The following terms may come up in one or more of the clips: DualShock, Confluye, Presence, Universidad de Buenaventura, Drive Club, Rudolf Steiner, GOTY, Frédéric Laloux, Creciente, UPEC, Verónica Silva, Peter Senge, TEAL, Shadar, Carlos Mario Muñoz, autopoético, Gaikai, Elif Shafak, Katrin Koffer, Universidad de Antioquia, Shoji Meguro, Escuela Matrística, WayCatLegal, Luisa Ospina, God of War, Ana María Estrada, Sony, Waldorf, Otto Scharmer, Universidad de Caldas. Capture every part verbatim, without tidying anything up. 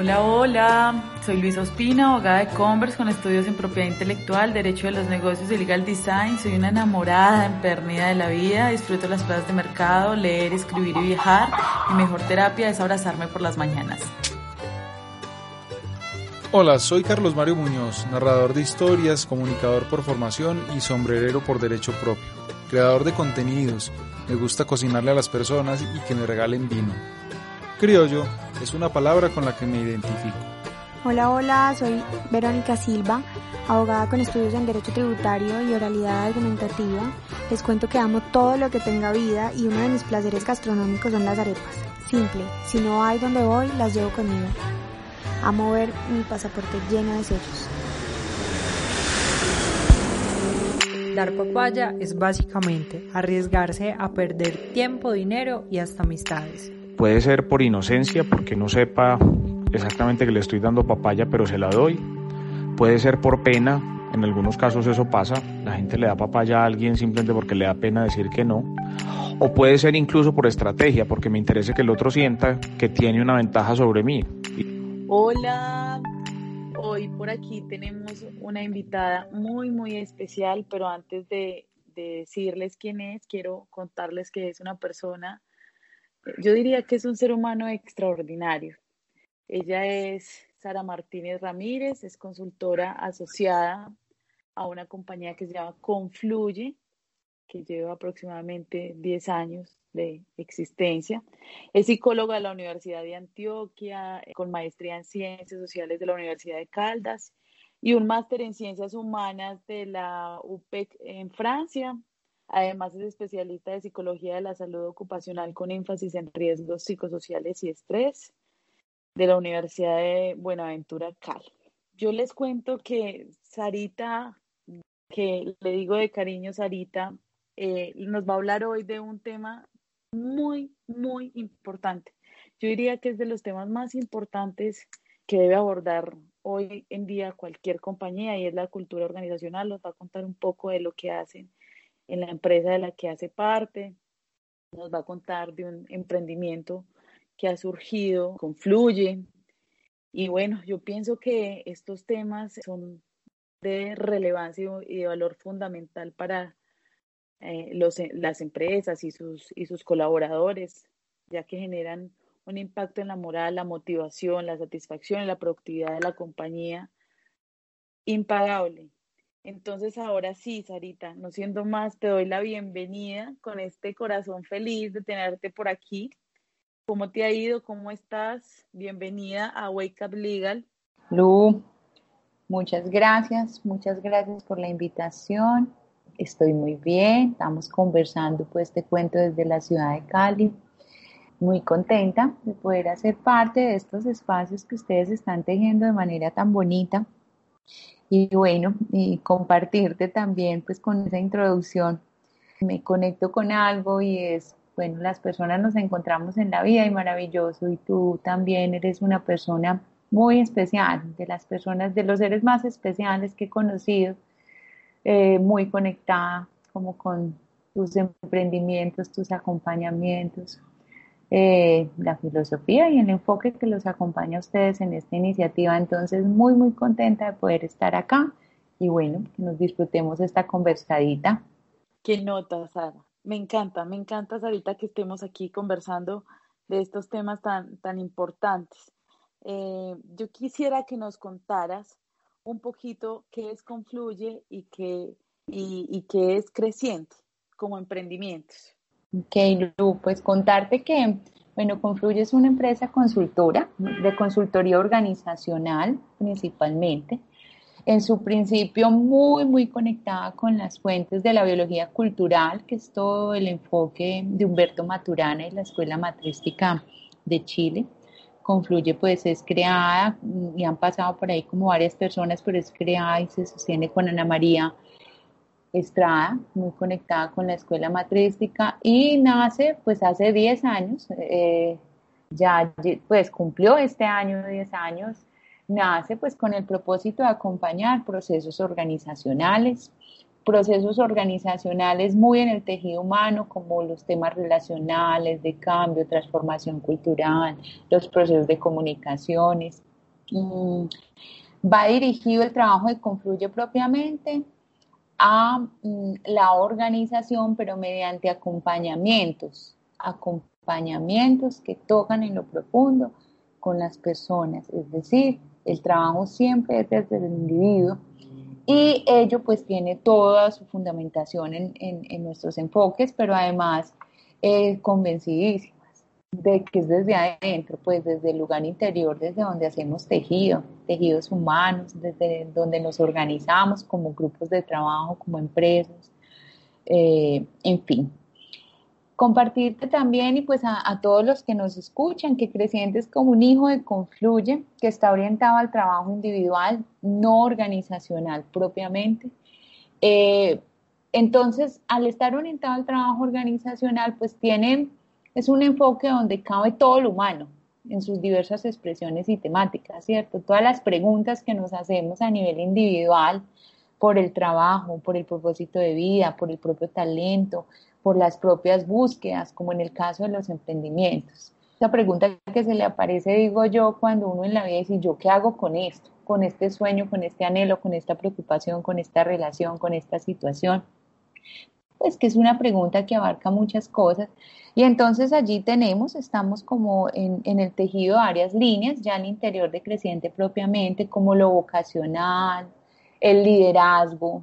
Hola, hola, soy Luisa Ospina, abogada de Converse con estudios en propiedad intelectual, derecho de los negocios y legal design. Soy una enamorada, empernida de la vida, disfruto las plazas de mercado, leer, escribir y viajar. Mi mejor terapia es abrazarme por las mañanas. Hola, soy Carlos Mario Muñoz, narrador de historias, comunicador por formación y sombrerero por derecho propio, creador de contenidos. Me gusta cocinarle a las personas y que me regalen vino. Criollo es una palabra con la que me identifico. Hola, hola, soy Verónica Silva, abogada con estudios en Derecho Tributario y Oralidad Argumentativa. Les cuento que amo todo lo que tenga vida y uno de mis placeres gastronómicos son las arepas. Simple, si no hay donde voy, las llevo conmigo. Amo ver mi pasaporte lleno de sellos. Dar papaya es básicamente arriesgarse a perder tiempo, dinero y hasta amistades. Puede ser por inocencia, porque no sepa exactamente que le estoy dando papaya, pero se la doy. Puede ser por pena, en algunos casos eso pasa, la gente le da papaya a alguien simplemente porque le da pena decir que no. O puede ser incluso por estrategia, porque me interesa que el otro sienta que tiene una ventaja sobre mí. Hola, hoy por aquí tenemos una invitada muy muy especial, pero antes de, de decirles quién es, quiero contarles que es una persona... Yo diría que es un ser humano extraordinario. Ella es Sara Martínez Ramírez, es consultora asociada a una compañía que se llama Confluye, que lleva aproximadamente diez años de existencia. Es psicóloga de la Universidad de Antioquia, con maestría en Ciencias Sociales de la Universidad de Caldas y un máster en Ciencias Humanas de la U P E C en Francia. Además es especialista de Psicología de la Salud Ocupacional con énfasis en riesgos psicosociales y estrés de la Universidad de Buenaventura, Cali. Yo les cuento que Sarita, que le digo de cariño Sarita, eh, nos va a hablar hoy de un tema muy, muy importante. Yo diría que es de los temas más importantes que debe abordar hoy en día cualquier compañía y es la cultura organizacional. Nos va a contar un poco de lo que hacen en la empresa de la que hace parte, nos va a contar de un emprendimiento que ha surgido, Confluye. Y bueno, yo pienso que estos temas son de relevancia y de valor fundamental para eh, los, las empresas y sus, y sus colaboradores, ya que generan un impacto en la moral, la motivación, la satisfacción y la productividad de la compañía impagable. Entonces ahora sí, Sarita, no siendo más, te doy la bienvenida con este corazón feliz de tenerte por aquí. ¿Cómo te ha ido? ¿Cómo estás? Bienvenida a Wake Up Legal. Lu, muchas gracias, muchas gracias por la invitación. Estoy muy bien, estamos conversando pues te cuento desde la ciudad de Cali. Muy contenta de poder hacer parte de estos espacios que ustedes están tejiendo de manera tan bonita. Y bueno, y compartirte también pues con esa introducción. Me conecto con algo y es, bueno, las personas nos encontramos en la vida y maravilloso. Y tú también eres una persona muy especial, de las personas, de los seres más especiales que he conocido. Eh, muy conectada como con tus emprendimientos, tus acompañamientos. Eh, la filosofía y el enfoque que los acompaña a ustedes en esta iniciativa. Entonces, muy, muy contenta de poder estar acá y bueno, que nos disfrutemos esta conversadita. Qué nota, Sara. Me encanta, me encanta, Sarita, que estemos aquí conversando de estos temas tan, tan importantes. Eh, yo quisiera que nos contaras un poquito qué es Confluye y qué, y, y qué es Creciente como emprendimientos. Ok, Lu, pues contarte que, bueno, Confluye es una empresa consultora, de consultoría organizacional principalmente, en su principio muy, muy conectada con las fuentes de la biología cultural, que es todo el enfoque de Humberto Maturana y la Escuela Matrística de Chile. Confluye pues es creada, y han pasado por ahí como varias personas, pero es creada y se sostiene con Ana María Estrada, muy conectada con la escuela matrística y nace pues hace diez años, eh, ya pues cumplió este año diez años, nace pues con el propósito de acompañar procesos organizacionales, procesos organizacionales muy en el tejido humano como los temas relacionales de cambio, transformación cultural, los procesos de comunicaciones, mmm, va dirigido el trabajo de Confluye propiamente a mmm, la organización, pero mediante acompañamientos, acompañamientos que tocan en lo profundo con las personas, es decir, el trabajo siempre es desde el individuo y ello pues tiene toda su fundamentación en, en, en nuestros enfoques, pero además eh, convencidísimas de que es desde adentro, pues desde el lugar interior, desde donde hacemos tejido, tejidos humanos, desde donde nos organizamos como grupos de trabajo, como empresas, eh, en fin. Compartirte también y pues a, a todos los que nos escuchan que Creciente es como un hijo de Confluye que está orientado al trabajo individual, no organizacional propiamente. Eh, entonces, al estar orientado al trabajo organizacional, pues tiene, es un enfoque donde cabe todo lo humano en sus diversas expresiones y temáticas, ¿cierto? Todas las preguntas que nos hacemos a nivel individual por el trabajo, por el propósito de vida, por el propio talento, por las propias búsquedas, como en el caso de los emprendimientos. La pregunta que se le aparece, digo yo, cuando uno en la vida dice, ¿yo qué hago con esto? Con este sueño, con este anhelo, con esta preocupación, con esta relación, con esta situación. Pues que es una pregunta que abarca muchas cosas. Y entonces allí tenemos, estamos como en, en el tejido de varias líneas, ya al interior de Creciente propiamente, como lo vocacional, el liderazgo,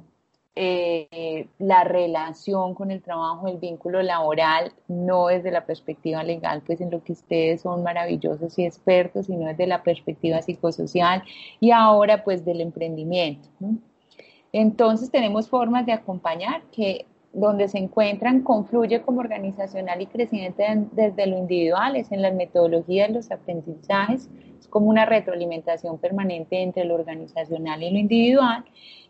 Eh, la relación con el trabajo, el vínculo laboral, no desde la perspectiva legal, pues en lo que ustedes son maravillosos y expertos, sino desde la perspectiva psicosocial y ahora pues del emprendimiento, ¿no? Entonces tenemos formas de acompañar que donde se encuentran Confluye como organizacional y Creciente desde lo individual, es en las metodologías, los aprendizajes, es como una retroalimentación permanente entre lo organizacional y lo individual.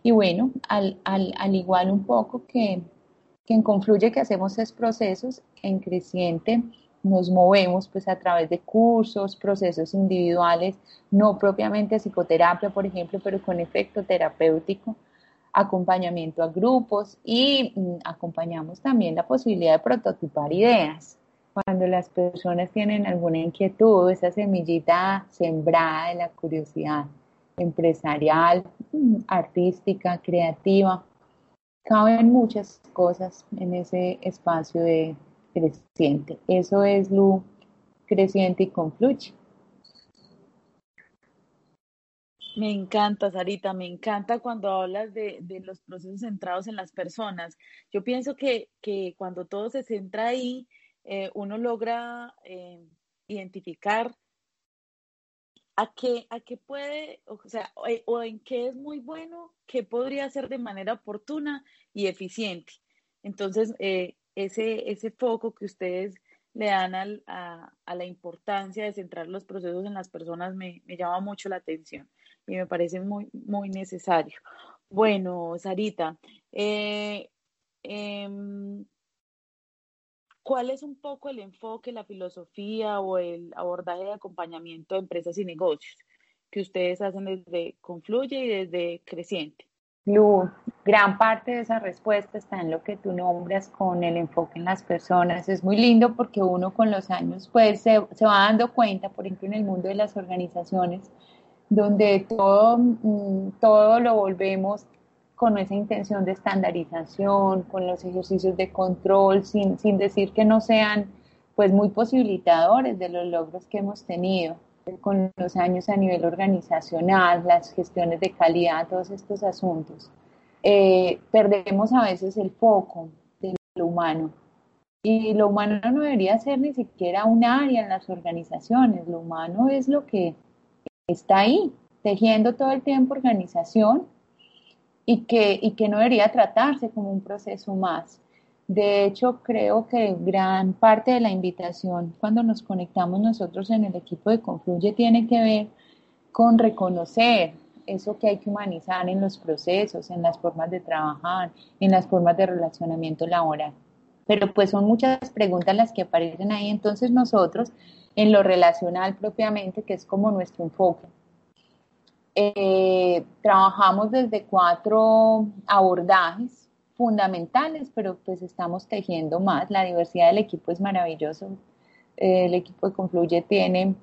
Y bueno, al, al, al igual un poco que, que en Confluye que hacemos es procesos, en Creciente nos movemos pues a través de cursos, procesos individuales, no propiamente psicoterapia, por ejemplo, pero con efecto terapéutico, acompañamiento a grupos y mm, acompañamos también la posibilidad de prototipar ideas. Cuando las personas tienen alguna inquietud, esa semillita sembrada de la curiosidad empresarial, artística, creativa, caben muchas cosas en ese espacio de Creciente. Eso es Lu, Creciente y Confluye. Me encanta, Sarita, me encanta cuando hablas de, de los procesos centrados en las personas. Yo pienso que, que cuando todo se centra ahí, eh, uno logra eh, identificar a qué, a qué puede, o sea, o, o en qué es muy bueno, qué podría hacer de manera oportuna y eficiente. Entonces, eh, ese, ese foco que ustedes le dan al, a, a la importancia de centrar los procesos en las personas me, me llama mucho la atención. Y me parece muy, muy necesario. Bueno, Sarita, eh, eh, ¿cuál es un poco el enfoque, la filosofía o el abordaje de acompañamiento de empresas y negocios que ustedes hacen desde Confluye y desde Creciente? Lu, gran parte de esa respuesta está en lo que tú nombras con el enfoque en las personas. Es muy lindo porque uno con los años pues, se, se va dando cuenta, por ejemplo, en el mundo de las organizaciones, donde todo, todo lo volvemos con esa intención de estandarización, con los ejercicios de control, sin, sin decir que no sean pues muy posibilitadores de los logros que hemos tenido con los años a nivel organizacional, las gestiones de calidad, todos estos asuntos. Eh, perdemos a veces el foco de lo humano. Y lo humano no debería ser ni siquiera un área en las organizaciones, lo humano es lo que está ahí, tejiendo todo el tiempo organización y que, y que no debería tratarse como un proceso más. De hecho, creo que gran parte de la invitación cuando nos conectamos nosotros en el equipo de Confluye tiene que ver con reconocer eso que hay que humanizar en los procesos, en las formas de trabajar, en las formas de relacionamiento laboral. Pero pues son muchas preguntas las que aparecen ahí, entonces nosotros en lo relacional propiamente, que es como nuestro enfoque. Eh, trabajamos desde cuatro abordajes fundamentales, pero pues estamos tejiendo más. La diversidad del equipo es maravillosa. Eh, el equipo de Confluye tiene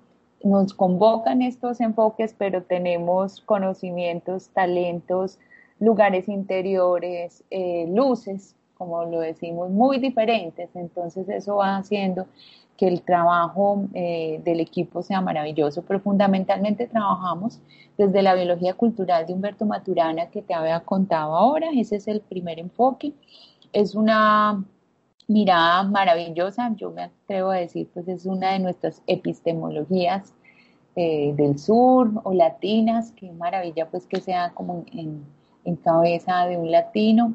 nos convocan estos enfoques, pero tenemos conocimientos, talentos, lugares interiores, eh, luces, como lo decimos, muy diferentes. Entonces eso va haciendo que el trabajo eh, del equipo sea maravilloso, pero fundamentalmente trabajamos desde la biología cultural de Humberto Maturana, que te había contado ahora. Ese es el primer enfoque, es una mirada maravillosa, yo me atrevo a decir, pues es una de nuestras epistemologías eh, del sur o latinas. Qué maravilla pues que sea como en, en cabeza de un latino,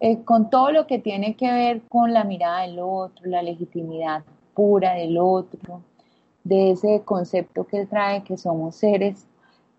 eh, con todo lo que tiene que ver con la mirada del otro, la legitimidad pura del otro, de ese concepto que trae que somos seres,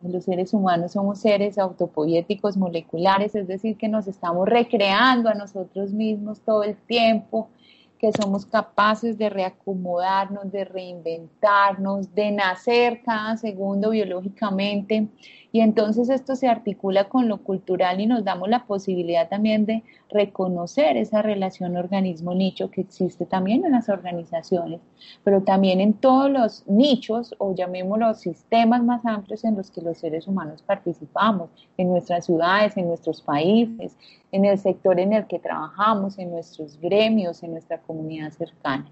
los seres humanos somos seres autopoéticos, moleculares, es decir, que nos estamos recreando a nosotros mismos todo el tiempo, que somos capaces de reacomodarnos, de reinventarnos, de nacer cada segundo biológicamente, y entonces esto se articula con lo cultural y nos damos la posibilidad también de reconocer esa relación organismo-nicho que existe también en las organizaciones, pero también en todos los nichos o llamémoslo sistemas más amplios en los que los seres humanos participamos, en nuestras ciudades, en nuestros países, en el sector en el que trabajamos, en nuestros gremios, en nuestra comunidad cercana.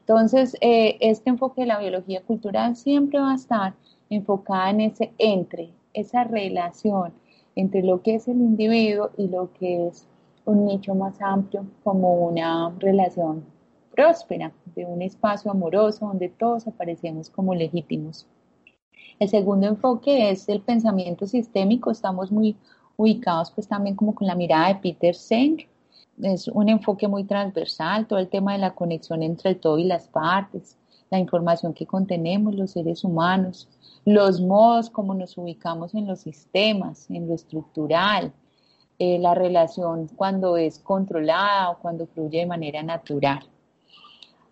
Entonces, eh, este enfoque de la biología cultural siempre va a estar enfocada en ese entre, esa relación entre lo que es el individuo y lo que es un nicho más amplio, como una relación próspera, de un espacio amoroso donde todos aparecemos como legítimos. El segundo enfoque es el pensamiento sistémico. Estamos muy ubicados pues también como con la mirada de Peter Senge. Es un enfoque muy transversal, todo el tema de la conexión entre el todo y las partes, la información que contenemos los seres humanos, los modos como nos ubicamos en los sistemas, en lo estructural, eh, la relación cuando es controlada o cuando fluye de manera natural.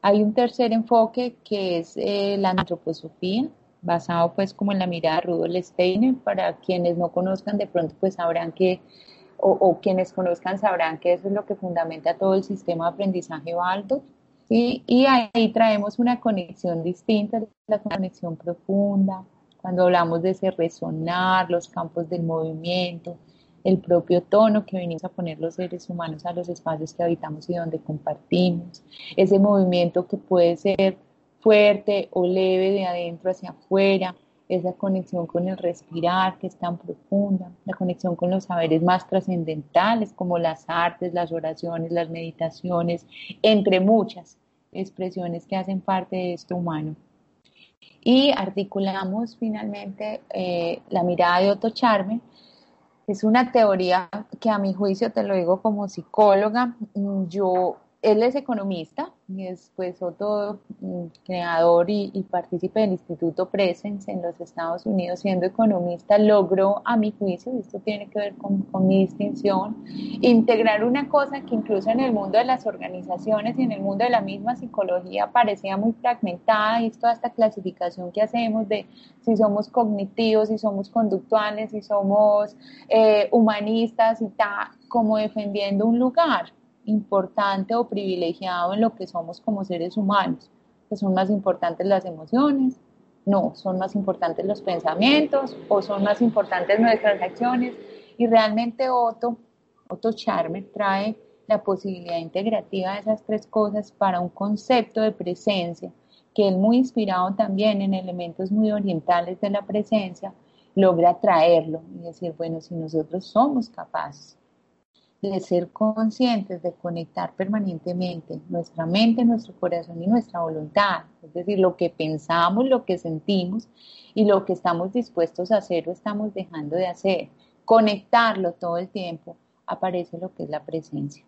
Hay un tercer enfoque que es eh, la antroposofía, basado pues como en la mirada de Rudolf Steiner. Para quienes no conozcan, de pronto pues sabrán que, o, o quienes conozcan sabrán que eso es lo que fundamenta todo el sistema de aprendizaje Waldorf. Y, y ahí traemos una conexión distinta, la conexión profunda, cuando hablamos de ese resonar, los campos del movimiento, el propio tono que venimos a poner los seres humanos a los espacios que habitamos y donde compartimos, ese movimiento que puede ser fuerte o leve de adentro hacia afuera, esa conexión con el respirar que es tan profunda, la conexión con los saberes más trascendentales como las artes, las oraciones, las meditaciones, entre muchas expresiones que hacen parte de esto humano. Y articulamos finalmente eh, la mirada de Otto Scharmer. Es una teoría que a mi juicio, te lo digo como psicóloga, yo, él es economista y es pues Otto, creador y, y partícipe del Instituto Presence en los Estados Unidos. Siendo economista logró, a mi juicio, y esto tiene que ver con, con mi distinción, integrar una cosa que incluso en el mundo de las organizaciones y en el mundo de la misma psicología parecía muy fragmentada, y es toda esta clasificación que hacemos de si somos cognitivos, si somos conductuales, si somos eh, humanistas, y está como defendiendo un lugar importante o privilegiado en lo que somos como seres humanos, que son más importantes las emociones, no, son más importantes los pensamientos o son más importantes nuestras acciones. Y realmente Otto, Otto Scharmer trae la posibilidad integrativa de esas tres cosas para un concepto de presencia, que él, muy inspirado también en elementos muy orientales de la presencia, logra traerlo y decir, bueno, si nosotros somos capaces de ser conscientes, de conectar permanentemente nuestra mente, nuestro corazón y nuestra voluntad, es decir, lo que pensamos, lo que sentimos y lo que estamos dispuestos a hacer o estamos dejando de hacer, conectarlo todo el tiempo, aparece lo que es la presencia.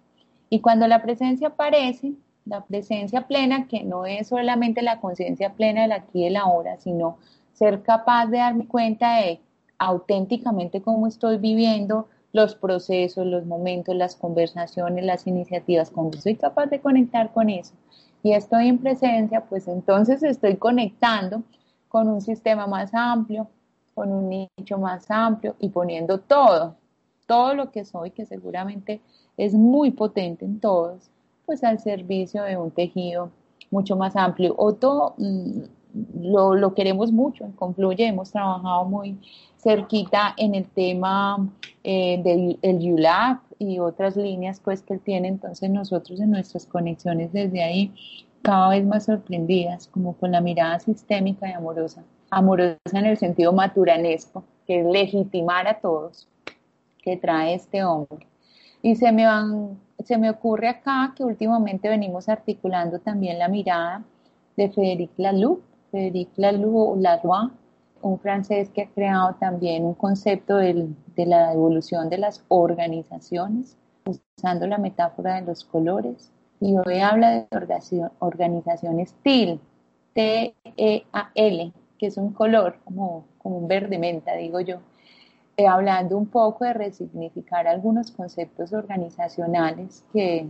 Y cuando la presencia aparece, la presencia plena, que no es solamente la conciencia plena del aquí y el ahora, sino ser capaz de darme cuenta de auténticamente cómo estoy viviendo los procesos, los momentos, las conversaciones, las iniciativas, cuando soy capaz de conectar con eso y estoy en presencia, pues entonces estoy conectando con un sistema más amplio, con un nicho más amplio y poniendo todo, todo lo que soy, que seguramente es muy potente en todos, pues al servicio de un tejido mucho más amplio. Otto lo, lo queremos mucho. En Confluye hemos trabajado muy cerquita en el tema eh, del el U LAB y otras líneas pues que él tiene. Entonces nosotros en nuestras conexiones desde ahí cada vez más sorprendidas, como con la mirada sistémica y amorosa, amorosa en el sentido maturanesco, que es legitimar a todos, que trae este hombre. Y se me van, se me ocurre acá que últimamente venimos articulando también la mirada de Frédéric Laloux, Frédéric Laloux, Laloux, un francés que ha creado también un concepto del, de la evolución de las organizaciones, usando la metáfora de los colores, y hoy habla de organizaciones TEAL, T E A L, que es un color, como, como un verde menta, digo yo, eh, hablando un poco de resignificar algunos conceptos organizacionales que,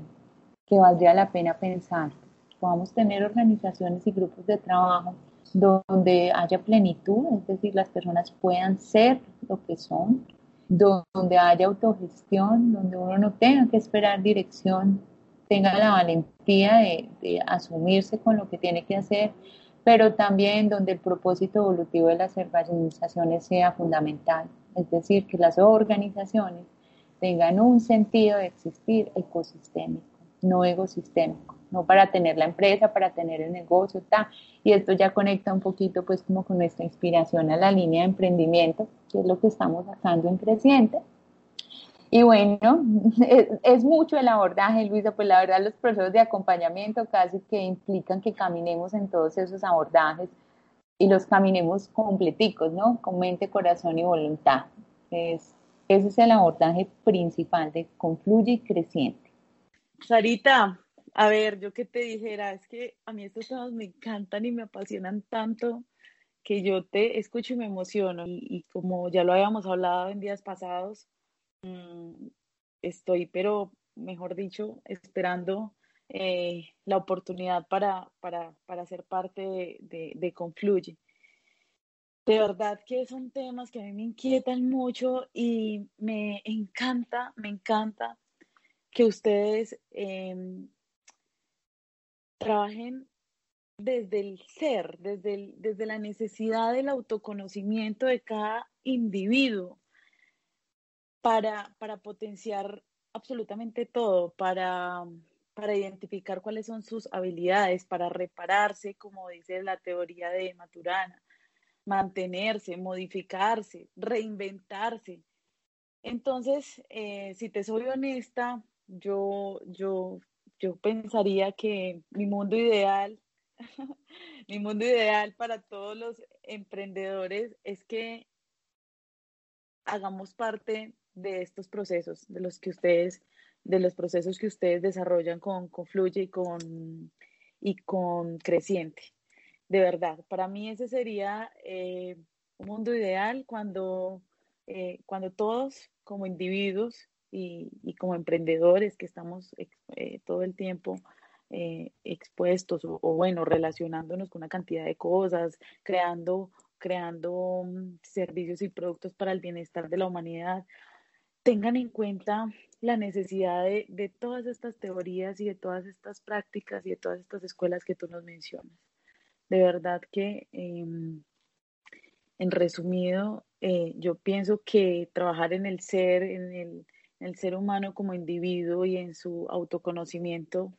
que valdría la pena pensar. Podamos tener organizaciones y grupos de trabajo donde haya plenitud, es decir, las personas puedan ser lo que son, donde haya autogestión, donde uno no tenga que esperar dirección, tenga la valentía de, de asumirse con lo que tiene que hacer, pero también donde el propósito evolutivo de las organizaciones sea fundamental, es decir, que las organizaciones tengan un sentido de existir ecosistémico, no egosistémico, no para tener la empresa, para tener el negocio, ta. Y esto ya conecta un poquito pues como con nuestra inspiración a la línea de emprendimiento, que es lo que estamos sacando en Creciente. Y bueno, es, es mucho el abordaje, Luisa, pues la verdad los procesos de acompañamiento casi que implican que caminemos en todos esos abordajes y los caminemos completicos, ¿no? Con mente, corazón y voluntad. Es, ese es el abordaje principal de Confluye y Creciente. Sarita, a ver, yo que te dijera, es que a mí estos temas me encantan y me apasionan tanto que yo te escucho y me emociono. Y, y como ya lo habíamos hablado en días pasados, mmm, estoy, pero mejor dicho, esperando eh, la oportunidad para, para, para ser parte de, de, de Confluye. De verdad que son temas que a mí me inquietan mucho y me encanta, me encanta que ustedes eh, trabajen desde el ser, desde, el, desde la necesidad del autoconocimiento de cada individuo para, para potenciar absolutamente todo, para, para identificar cuáles son sus habilidades, para repararse, como dice la teoría de Maturana, mantenerse, modificarse, reinventarse. Entonces, eh, si te soy honesta, yo, yo, yo pensaría que mi mundo ideal, mi mundo ideal para todos los emprendedores es que hagamos parte de estos procesos, de los que ustedes, de los procesos que ustedes desarrollan con Confluye y con, y con Creciente. De verdad, para mí ese sería eh, un mundo ideal cuando, eh, cuando todos como individuos y, y como emprendedores que estamos eh, todo el tiempo eh, expuestos o, o bueno, relacionándonos con una cantidad de cosas, creando, creando servicios y productos para el bienestar de la humanidad, tengan en cuenta la necesidad de, de todas estas teorías y de todas estas prácticas y de todas estas escuelas que tú nos mencionas. De verdad que, eh, en resumido, eh, yo pienso que trabajar en el ser, en el el ser humano como individuo y en su autoconocimiento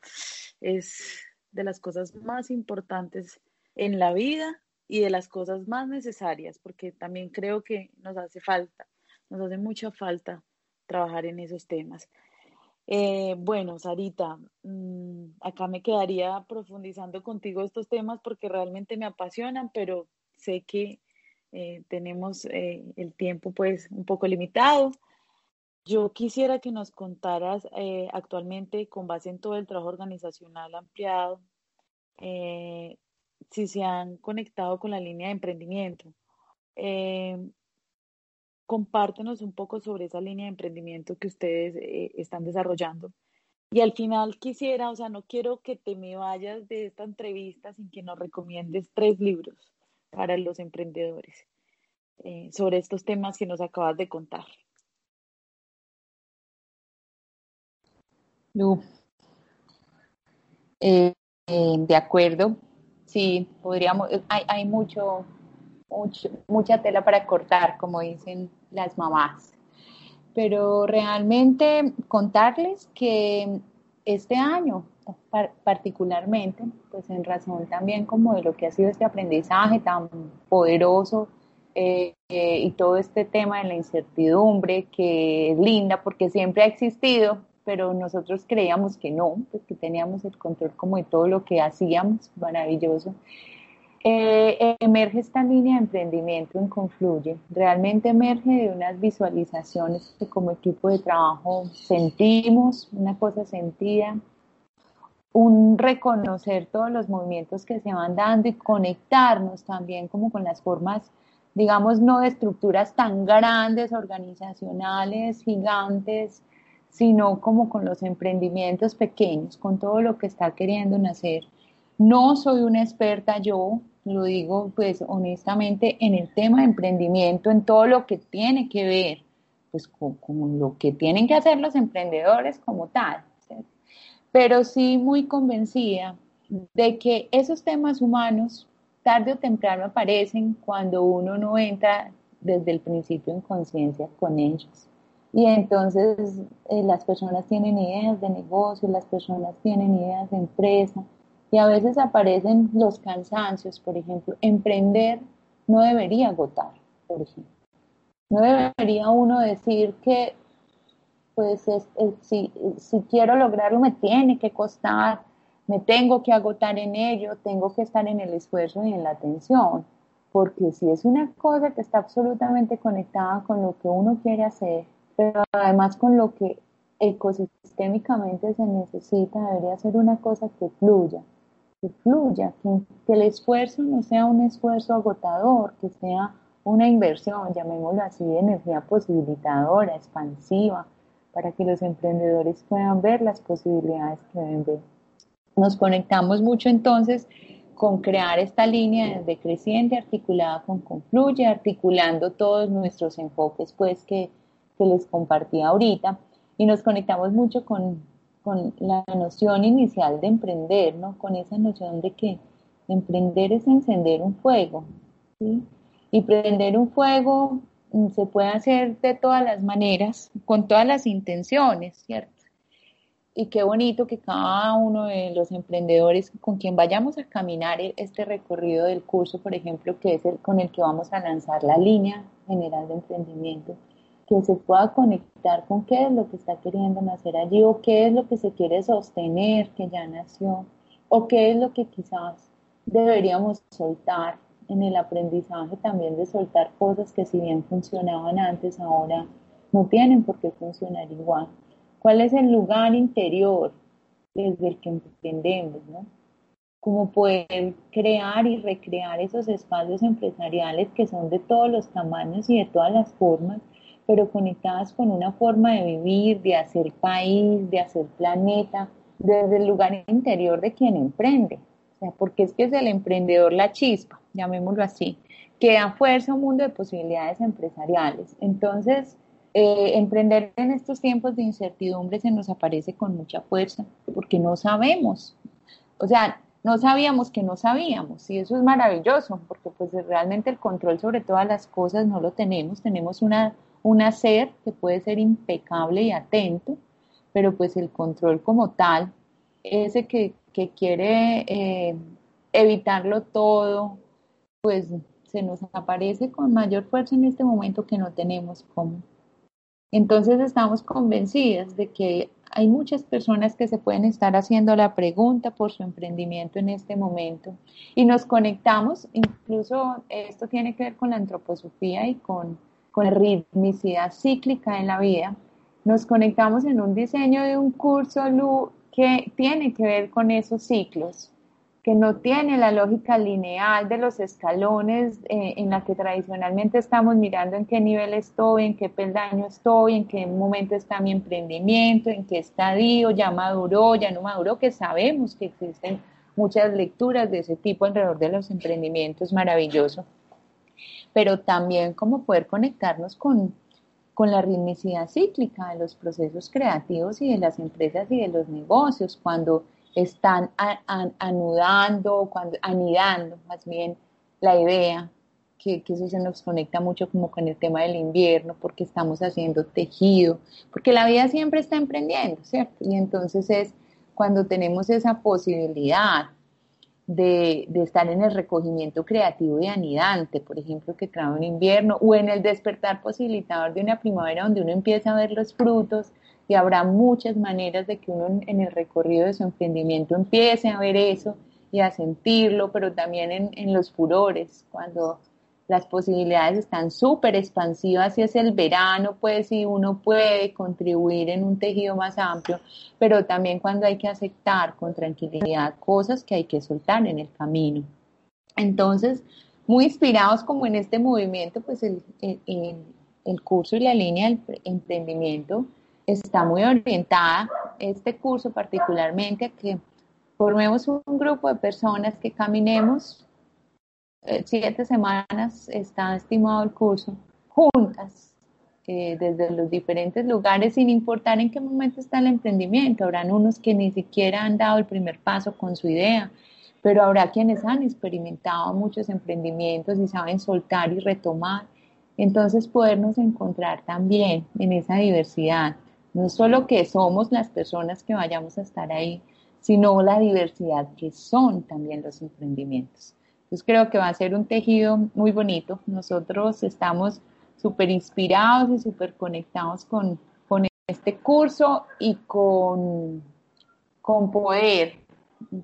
es de las cosas más importantes en la vida y de las cosas más necesarias, porque también creo que nos hace falta, nos hace mucha falta trabajar en esos temas. Eh, bueno, Sarita, mmm, acá me quedaría profundizando contigo estos temas porque realmente me apasionan, pero sé que eh, tenemos eh, el tiempo pues un poco limitado. Yo quisiera que nos contaras eh, actualmente, con base en todo el trabajo organizacional ampliado, eh, si se han conectado con la línea de emprendimiento. Eh, compártenos un poco sobre esa línea de emprendimiento que ustedes eh, están desarrollando. Y al final quisiera, o sea, no quiero que te me vayas de esta entrevista sin que nos recomiendes tres libros para los emprendedores eh, sobre estos temas que nos acabas de contar. No. Eh, eh, de acuerdo, sí, podríamos, hay, hay mucho, mucho, mucha tela para cortar, como dicen las mamás. Pero realmente contarles que este año, particularmente, pues en razón también como de lo que ha sido este aprendizaje tan poderoso, eh, eh, y todo este tema de la incertidumbre, que es linda porque siempre ha existido, pero nosotros creíamos que no, pues que teníamos el control como de todo lo que hacíamos, maravilloso. Eh, emerge esta línea de emprendimiento en Confluye, realmente emerge de unas visualizaciones que como equipo de trabajo sentimos, una cosa sentida, un reconocer todos los movimientos que se van dando y conectarnos también como con las formas, digamos, no de estructuras tan grandes, organizacionales, gigantes, sino como con los emprendimientos pequeños, con todo lo que está queriendo nacer. No soy una experta yo, lo digo pues honestamente, en el tema de emprendimiento, en todo lo que tiene que ver pues con, con lo que tienen que hacer los emprendedores como tal, ¿sí? Pero sí muy convencida de que esos temas humanos tarde o temprano aparecen cuando uno no entra desde el principio en conciencia con ellos. Y entonces eh, las personas tienen ideas de negocio, las personas tienen ideas de empresa, y a veces aparecen los cansancios, por ejemplo, emprender no debería agotar, por ejemplo. No debería uno decir que, pues, es, es, si, si quiero lograrlo me tiene que costar, me tengo que agotar en ello, tengo que estar en el esfuerzo y en la atención, porque si es una cosa que está absolutamente conectada con lo que uno quiere hacer, pero además con lo que ecosistémicamente se necesita, debería ser una cosa que fluya. Que fluya, que, que el esfuerzo no sea un esfuerzo agotador, que sea una inversión, llamémoslo así, de energía posibilitadora, expansiva, para que los emprendedores puedan ver las posibilidades que deben ver. Nos conectamos mucho entonces con crear esta línea desde Creciente, articulada con Confluye, articulando todos nuestros enfoques pues que, que les compartí ahorita, y nos conectamos mucho con con la noción inicial de emprender, ¿no? Con esa noción de que emprender es encender un fuego, ¿sí? Y prender un fuego se puede hacer de todas las maneras, con todas las intenciones, ¿cierto? Y qué bonito que cada uno de los emprendedores con quien vayamos a caminar este recorrido del curso, por ejemplo, que es el con el que vamos a lanzar la línea general de emprendimiento, que se pueda conectar con qué es lo que está queriendo nacer allí, o qué es lo que se quiere sostener que ya nació, o qué es lo que quizás deberíamos soltar en el aprendizaje también, de soltar cosas que si bien funcionaban antes, ahora no tienen por qué funcionar igual. ¿Cuál es el lugar interior desde el que emprendemos, no? Como poder crear y recrear esos espacios empresariales que son de todos los tamaños y de todas las formas, pero conectadas con una forma de vivir, de hacer país, de hacer planeta, desde el lugar interior de quien emprende. O sea, porque es que es el emprendedor la chispa, llamémoslo así, que da fuerza a un mundo de posibilidades empresariales. Entonces, eh, emprender en estos tiempos de incertidumbre se nos aparece con mucha fuerza, porque no sabemos. O sea, no sabíamos que no sabíamos, y eso es maravilloso, porque pues realmente el control sobre todas las cosas no lo tenemos, tenemos una... un hacer que puede ser impecable y atento, pero pues el control como tal, ese que, que quiere eh, evitarlo todo, pues se nos aparece con mayor fuerza en este momento que no tenemos cómo. Entonces estamos convencidas de que hay muchas personas que se pueden estar haciendo la pregunta por su emprendimiento en este momento, y nos conectamos, incluso esto tiene que ver con la antroposofía y con con ritmicidad cíclica en la vida, nos conectamos en un diseño de un curso, Lu, que tiene que ver con esos ciclos, que no tiene la lógica lineal de los escalones eh, en la que tradicionalmente estamos mirando en qué nivel estoy, en qué peldaño estoy, en qué momento está mi emprendimiento, en qué estadio, ya maduró, ya no maduró, que sabemos que existen muchas lecturas de ese tipo alrededor de los emprendimientos, maravilloso. Pero también como poder conectarnos con, con la ritmicidad cíclica de los procesos creativos y de las empresas y de los negocios, cuando están a, a, anudando, cuando, anidando más bien la idea, que, que eso se nos conecta mucho como con el tema del invierno, porque estamos haciendo tejido, porque la vida siempre está emprendiendo, ¿cierto? Y entonces es cuando tenemos esa posibilidad de, de estar en el recogimiento creativo y anidante, por ejemplo, que trae un invierno, o en el despertar posibilitador de una primavera donde uno empieza a ver los frutos, y habrá muchas maneras de que uno en el recorrido de su emprendimiento empiece a ver eso y a sentirlo, pero también en, en los furores, cuando las posibilidades están súper expansivas y es el verano, pues si uno puede contribuir en un tejido más amplio, pero también cuando hay que aceptar con tranquilidad cosas que hay que soltar en el camino. Entonces, muy inspirados como en este movimiento, pues el, el, el, el curso y la línea del emprendimiento está muy orientada, este curso particularmente, a que formemos un grupo de personas que caminemos siete semanas, está estimado el curso, juntas, eh, desde los diferentes lugares, sin importar en qué momento está el emprendimiento. Habrán unos que ni siquiera han dado el primer paso con su idea, pero habrá quienes han experimentado muchos emprendimientos y saben soltar y retomar. Entonces, podernos encontrar también en esa diversidad, no solo que somos las personas que vayamos a estar ahí, sino la diversidad que son también los emprendimientos. Entonces creo que va a ser un tejido muy bonito. Nosotros estamos súper inspirados y súper conectados con, con este curso y con, con poder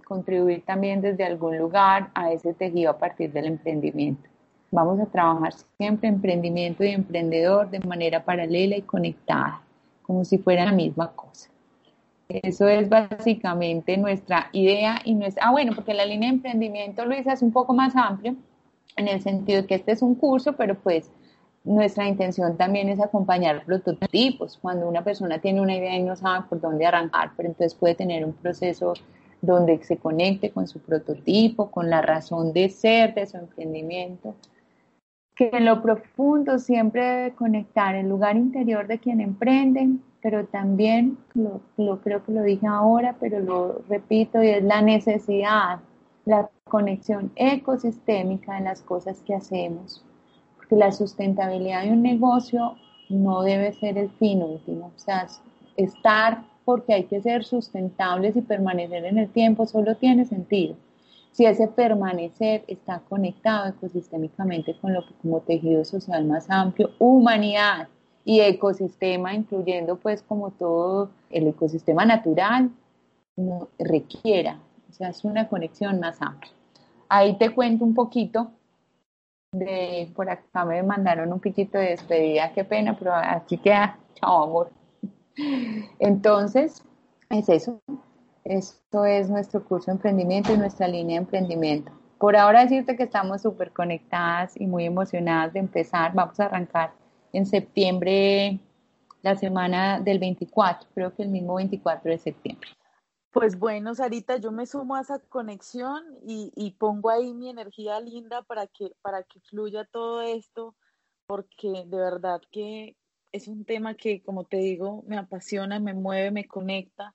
contribuir también desde algún lugar a ese tejido a partir del emprendimiento. Vamos a trabajar siempre emprendimiento y emprendedor de manera paralela y conectada, como si fuera la misma cosa. Eso es básicamente nuestra idea y nuestra... Ah, bueno, porque la línea de emprendimiento, Luisa, es un poco más amplio, en el sentido de que este es un curso, pero pues nuestra intención también es acompañar prototipos. Cuando una persona tiene una idea y no sabe por dónde arrancar, pero entonces puede tener un proceso donde se conecte con su prototipo, con la razón de ser de su emprendimiento, que en lo profundo siempre debe conectar el lugar interior de quien emprenden, pero también, lo, lo creo que lo dije ahora, pero lo repito, y es la necesidad, la conexión ecosistémica de las cosas que hacemos, porque la sustentabilidad de un negocio no debe ser el fin último, o sea, estar porque hay que ser sustentables y permanecer en el tiempo solo tiene sentido si ese permanecer está conectado ecosistémicamente con lo que como tejido social más amplio, humanidad y ecosistema, incluyendo pues como todo el ecosistema natural requiera, o sea, es una conexión más amplia. Ahí te cuento un poquito de, por acá me mandaron un piquito de despedida, qué pena, pero aquí queda, chao amor. Entonces, es eso. Esto es nuestro curso de emprendimiento y nuestra línea de emprendimiento. Por ahora decirte que estamos súper conectadas y muy emocionadas de empezar. Vamos a arrancar en septiembre, la semana del veinticuatro, creo que el mismo veinticuatro de septiembre. Pues bueno, Sarita, yo me sumo a esa conexión y, y pongo ahí mi energía linda para que, para que fluya todo esto, porque de verdad que es un tema que, como te digo, me apasiona, me mueve, me conecta.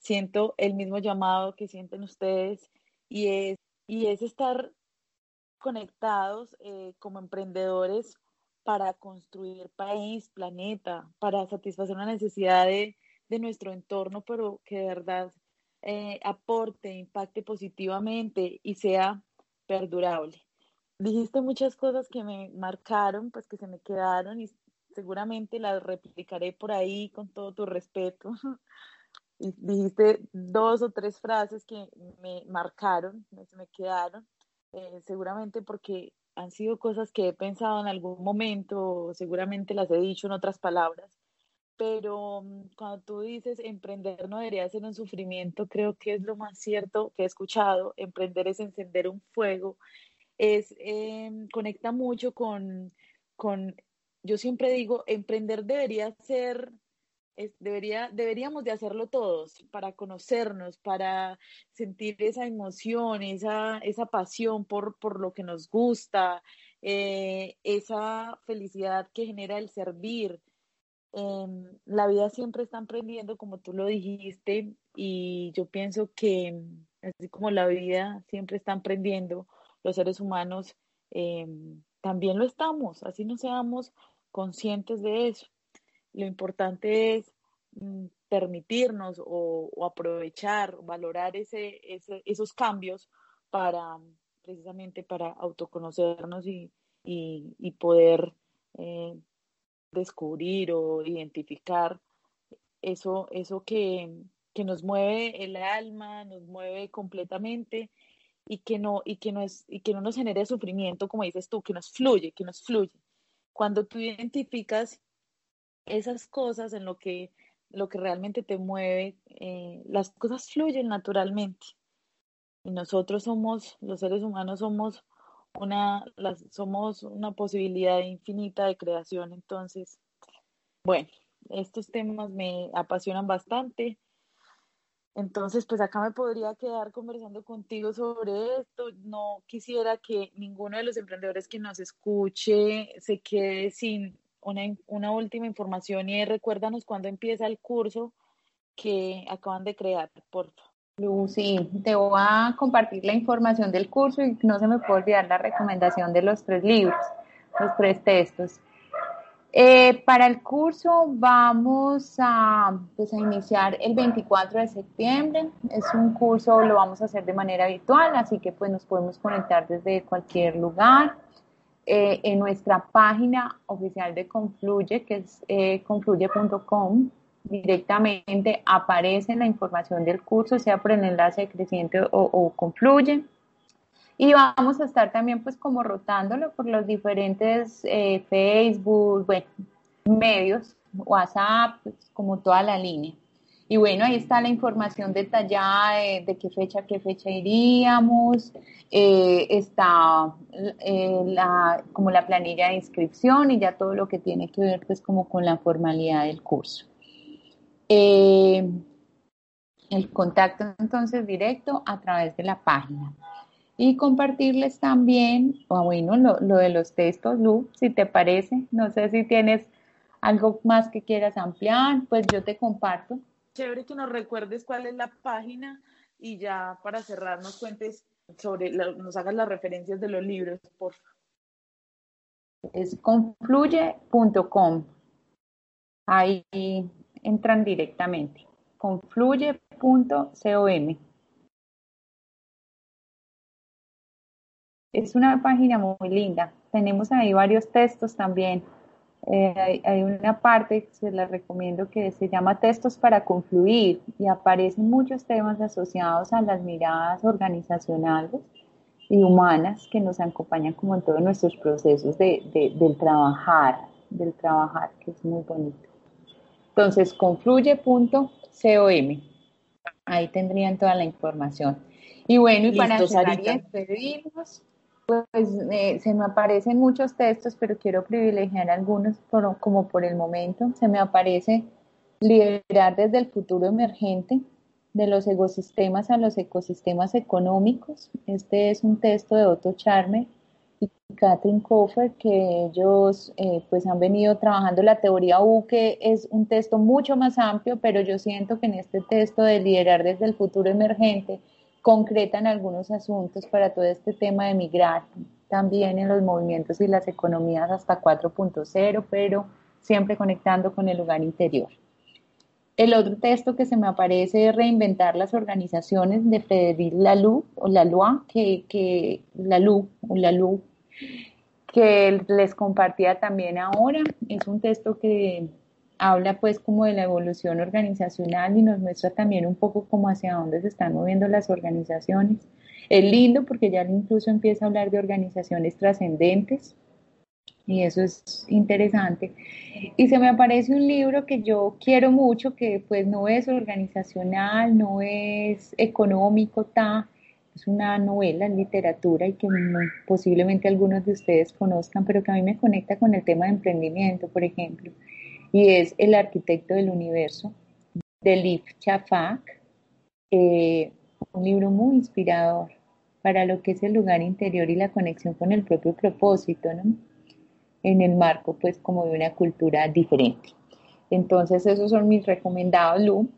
Siento el mismo llamado que sienten ustedes y es, y es estar conectados eh, como emprendedores para construir país, planeta, para satisfacer una necesidad de, de nuestro entorno, pero que de verdad eh, aporte, impacte positivamente y sea perdurable. Dijiste muchas cosas que me marcaron, pues que se me quedaron y seguramente las replicaré por ahí con todo tu respeto. Y dijiste dos o tres frases que me marcaron, se me quedaron, eh, seguramente porque han sido cosas que he pensado en algún momento, seguramente las he dicho en otras palabras, pero cuando tú dices emprender no debería ser un sufrimiento, creo que es lo más cierto que he escuchado. Emprender es encender un fuego, es eh, conecta mucho con... con yo siempre digo, emprender debería ser, es, debería, deberíamos de hacerlo todos para conocernos, para sentir esa emoción, esa, esa pasión por, por lo que nos gusta, eh, esa felicidad que genera el servir. Eh, la vida siempre está aprendiendo, como tú lo dijiste, y yo pienso que así como la vida siempre está aprendiendo, los seres humanos eh, también lo estamos, así no seamos conscientes de eso. Lo importante es mm, permitirnos o, o aprovechar, valorar ese, ese, esos cambios para precisamente para autoconocernos y, y, y poder eh, descubrir o identificar eso, eso que, que nos mueve el alma, nos mueve completamente y que no, y que no es, y que no nos genere sufrimiento, como dices tú, que nos fluye, que nos fluye. Cuando tú identificas esas cosas en lo que, lo que realmente te mueve, eh, las cosas fluyen naturalmente. Y nosotros somos, los seres humanos somos una, las, somos una posibilidad infinita de creación. Entonces, bueno, estos temas me apasionan bastante. Entonces, pues acá me podría quedar conversando contigo sobre esto. No quisiera que ninguno de los emprendedores que nos escuche se quede sin una, una última información, y recuérdanos cuándo empieza el curso que acaban de crear, por favor. Lucy, te voy a compartir la información del curso y no se me puede olvidar la recomendación de los tres libros, los tres textos. Eh, para el curso vamos a, pues, a iniciar el veinticuatro de septiembre. Es un curso, lo vamos a hacer de manera virtual, así que pues nos podemos conectar desde cualquier lugar. Eh, en nuestra página oficial de Confluye, que es eh, confluye punto com, directamente aparece la información del curso, sea por el enlace de Creciente o, o Confluye, y vamos a estar también pues como rotándolo por los diferentes eh, Facebook, bueno, medios, WhatsApp, pues, como toda la línea. Y bueno, ahí está la información detallada de, de qué fecha a qué fecha iríamos, eh, está eh, la, como la planilla de inscripción y ya todo lo que tiene que ver pues como con la formalidad del curso. Eh, el contacto entonces directo a través de la página, y compartirles también, oh, bueno, lo, lo de los textos, Lu, si te parece, no sé si tienes algo más que quieras ampliar, pues yo te comparto. Chévere que nos recuerdes cuál es la página y ya para cerrar nos cuentes sobre, la, nos hagas las referencias de los libros, por favor. Es confluye punto com, ahí entran directamente, confluye punto com. Es una página muy linda, tenemos ahí varios textos también, eh, hay, hay una parte que se la recomiendo que se llama Textos para Confluir, y aparecen muchos temas asociados a las miradas organizacionales y humanas que nos acompañan como en todos nuestros procesos de, de, del trabajar, del trabajar que es muy bonito. Entonces, confluye punto com, ahí tendrían toda la información. Y bueno, y listo, para cerrar y despedirnos, pues eh, se me aparecen muchos textos, pero quiero privilegiar algunos por, como por el momento. Se me aparece Liderar desde el futuro emergente, de los ecosistemas a los ecosistemas económicos. Este es un texto de Otto Scharmer y Katrin Koffer, que ellos eh, pues han venido trabajando la teoría U, que es un texto mucho más amplio, pero yo siento que en este texto de Liderar desde el futuro emergente concretan algunos asuntos para todo este tema de migrar también en los movimientos y las economías hasta cuatro punto cero, pero siempre conectando con el lugar interior. El otro texto que se me aparece es Reinventar las organizaciones, de Frédéric Laloux, o Laloux, que, que, Laloux, o Laloux, que les compartía también ahora. Es un texto que habla pues como de la evolución organizacional y nos muestra también un poco como hacia dónde se están moviendo las organizaciones. Es lindo porque ya incluso empieza a hablar de organizaciones trascendentes, y eso es interesante. Y se me aparece un libro que yo quiero mucho, que pues no es organizacional, no es económico, ta, es una novela, literatura, y que posiblemente algunos de ustedes conozcan, pero que a mí me conecta con el tema de emprendimiento, por ejemplo, y es El arquitecto del universo, de Elif Shafak, eh, un libro muy inspirador para lo que es el lugar interior y la conexión con el propio propósito, ¿no? En el marco, pues, como de una cultura diferente. Entonces esos son mis recomendados, Lu.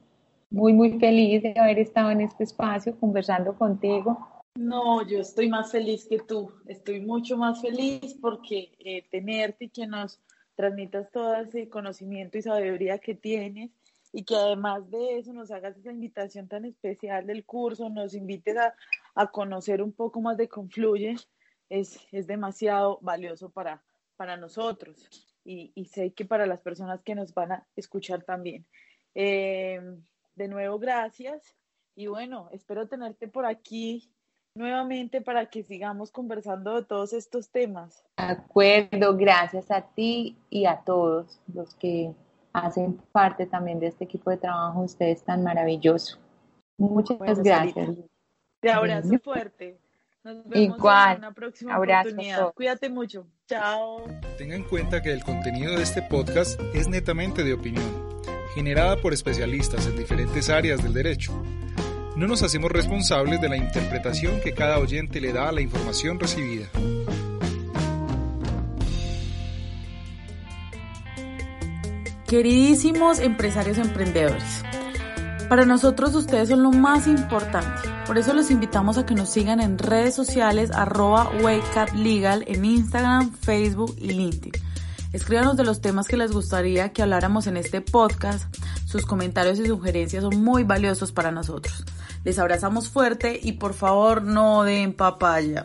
Muy, muy feliz de haber estado en este espacio conversando contigo. No, yo estoy más feliz que tú. Estoy mucho más feliz porque eh, tenerte y que nos transmitas todo ese conocimiento y sabiduría que tienes y que además de eso nos hagas esa invitación tan especial del curso, nos invites a, a conocer un poco más de Confluye, es, es demasiado valioso para, para nosotros y, y sé que para las personas que nos van a escuchar también. Eh, de nuevo, gracias y bueno, espero tenerte por aquí nuevamente para que sigamos conversando de todos estos temas. De acuerdo, gracias a ti y a todos los que hacen parte también de este equipo de trabajo, ustedes tan maravilloso. Muchas bueno, gracias. Sarita, te abrazo fuerte. Nos vemos Igual. en una próxima abrazo oportunidad. Cuídate mucho. Chao. Tenga en cuenta que el contenido de este podcast es netamente de opinión, generada por especialistas en diferentes áreas del derecho. No nos hacemos responsables de la interpretación que cada oyente le da a la información recibida. Queridísimos empresarios emprendedores, para nosotros ustedes son lo más importante. Por eso los invitamos a que nos sigan en redes sociales arroba WayCatLegal en Instagram, Facebook y LinkedIn. Escríbanos de los temas que les gustaría que habláramos en este podcast. Sus comentarios y sugerencias son muy valiosos para nosotros. Les abrazamos fuerte y por favor no den papaya.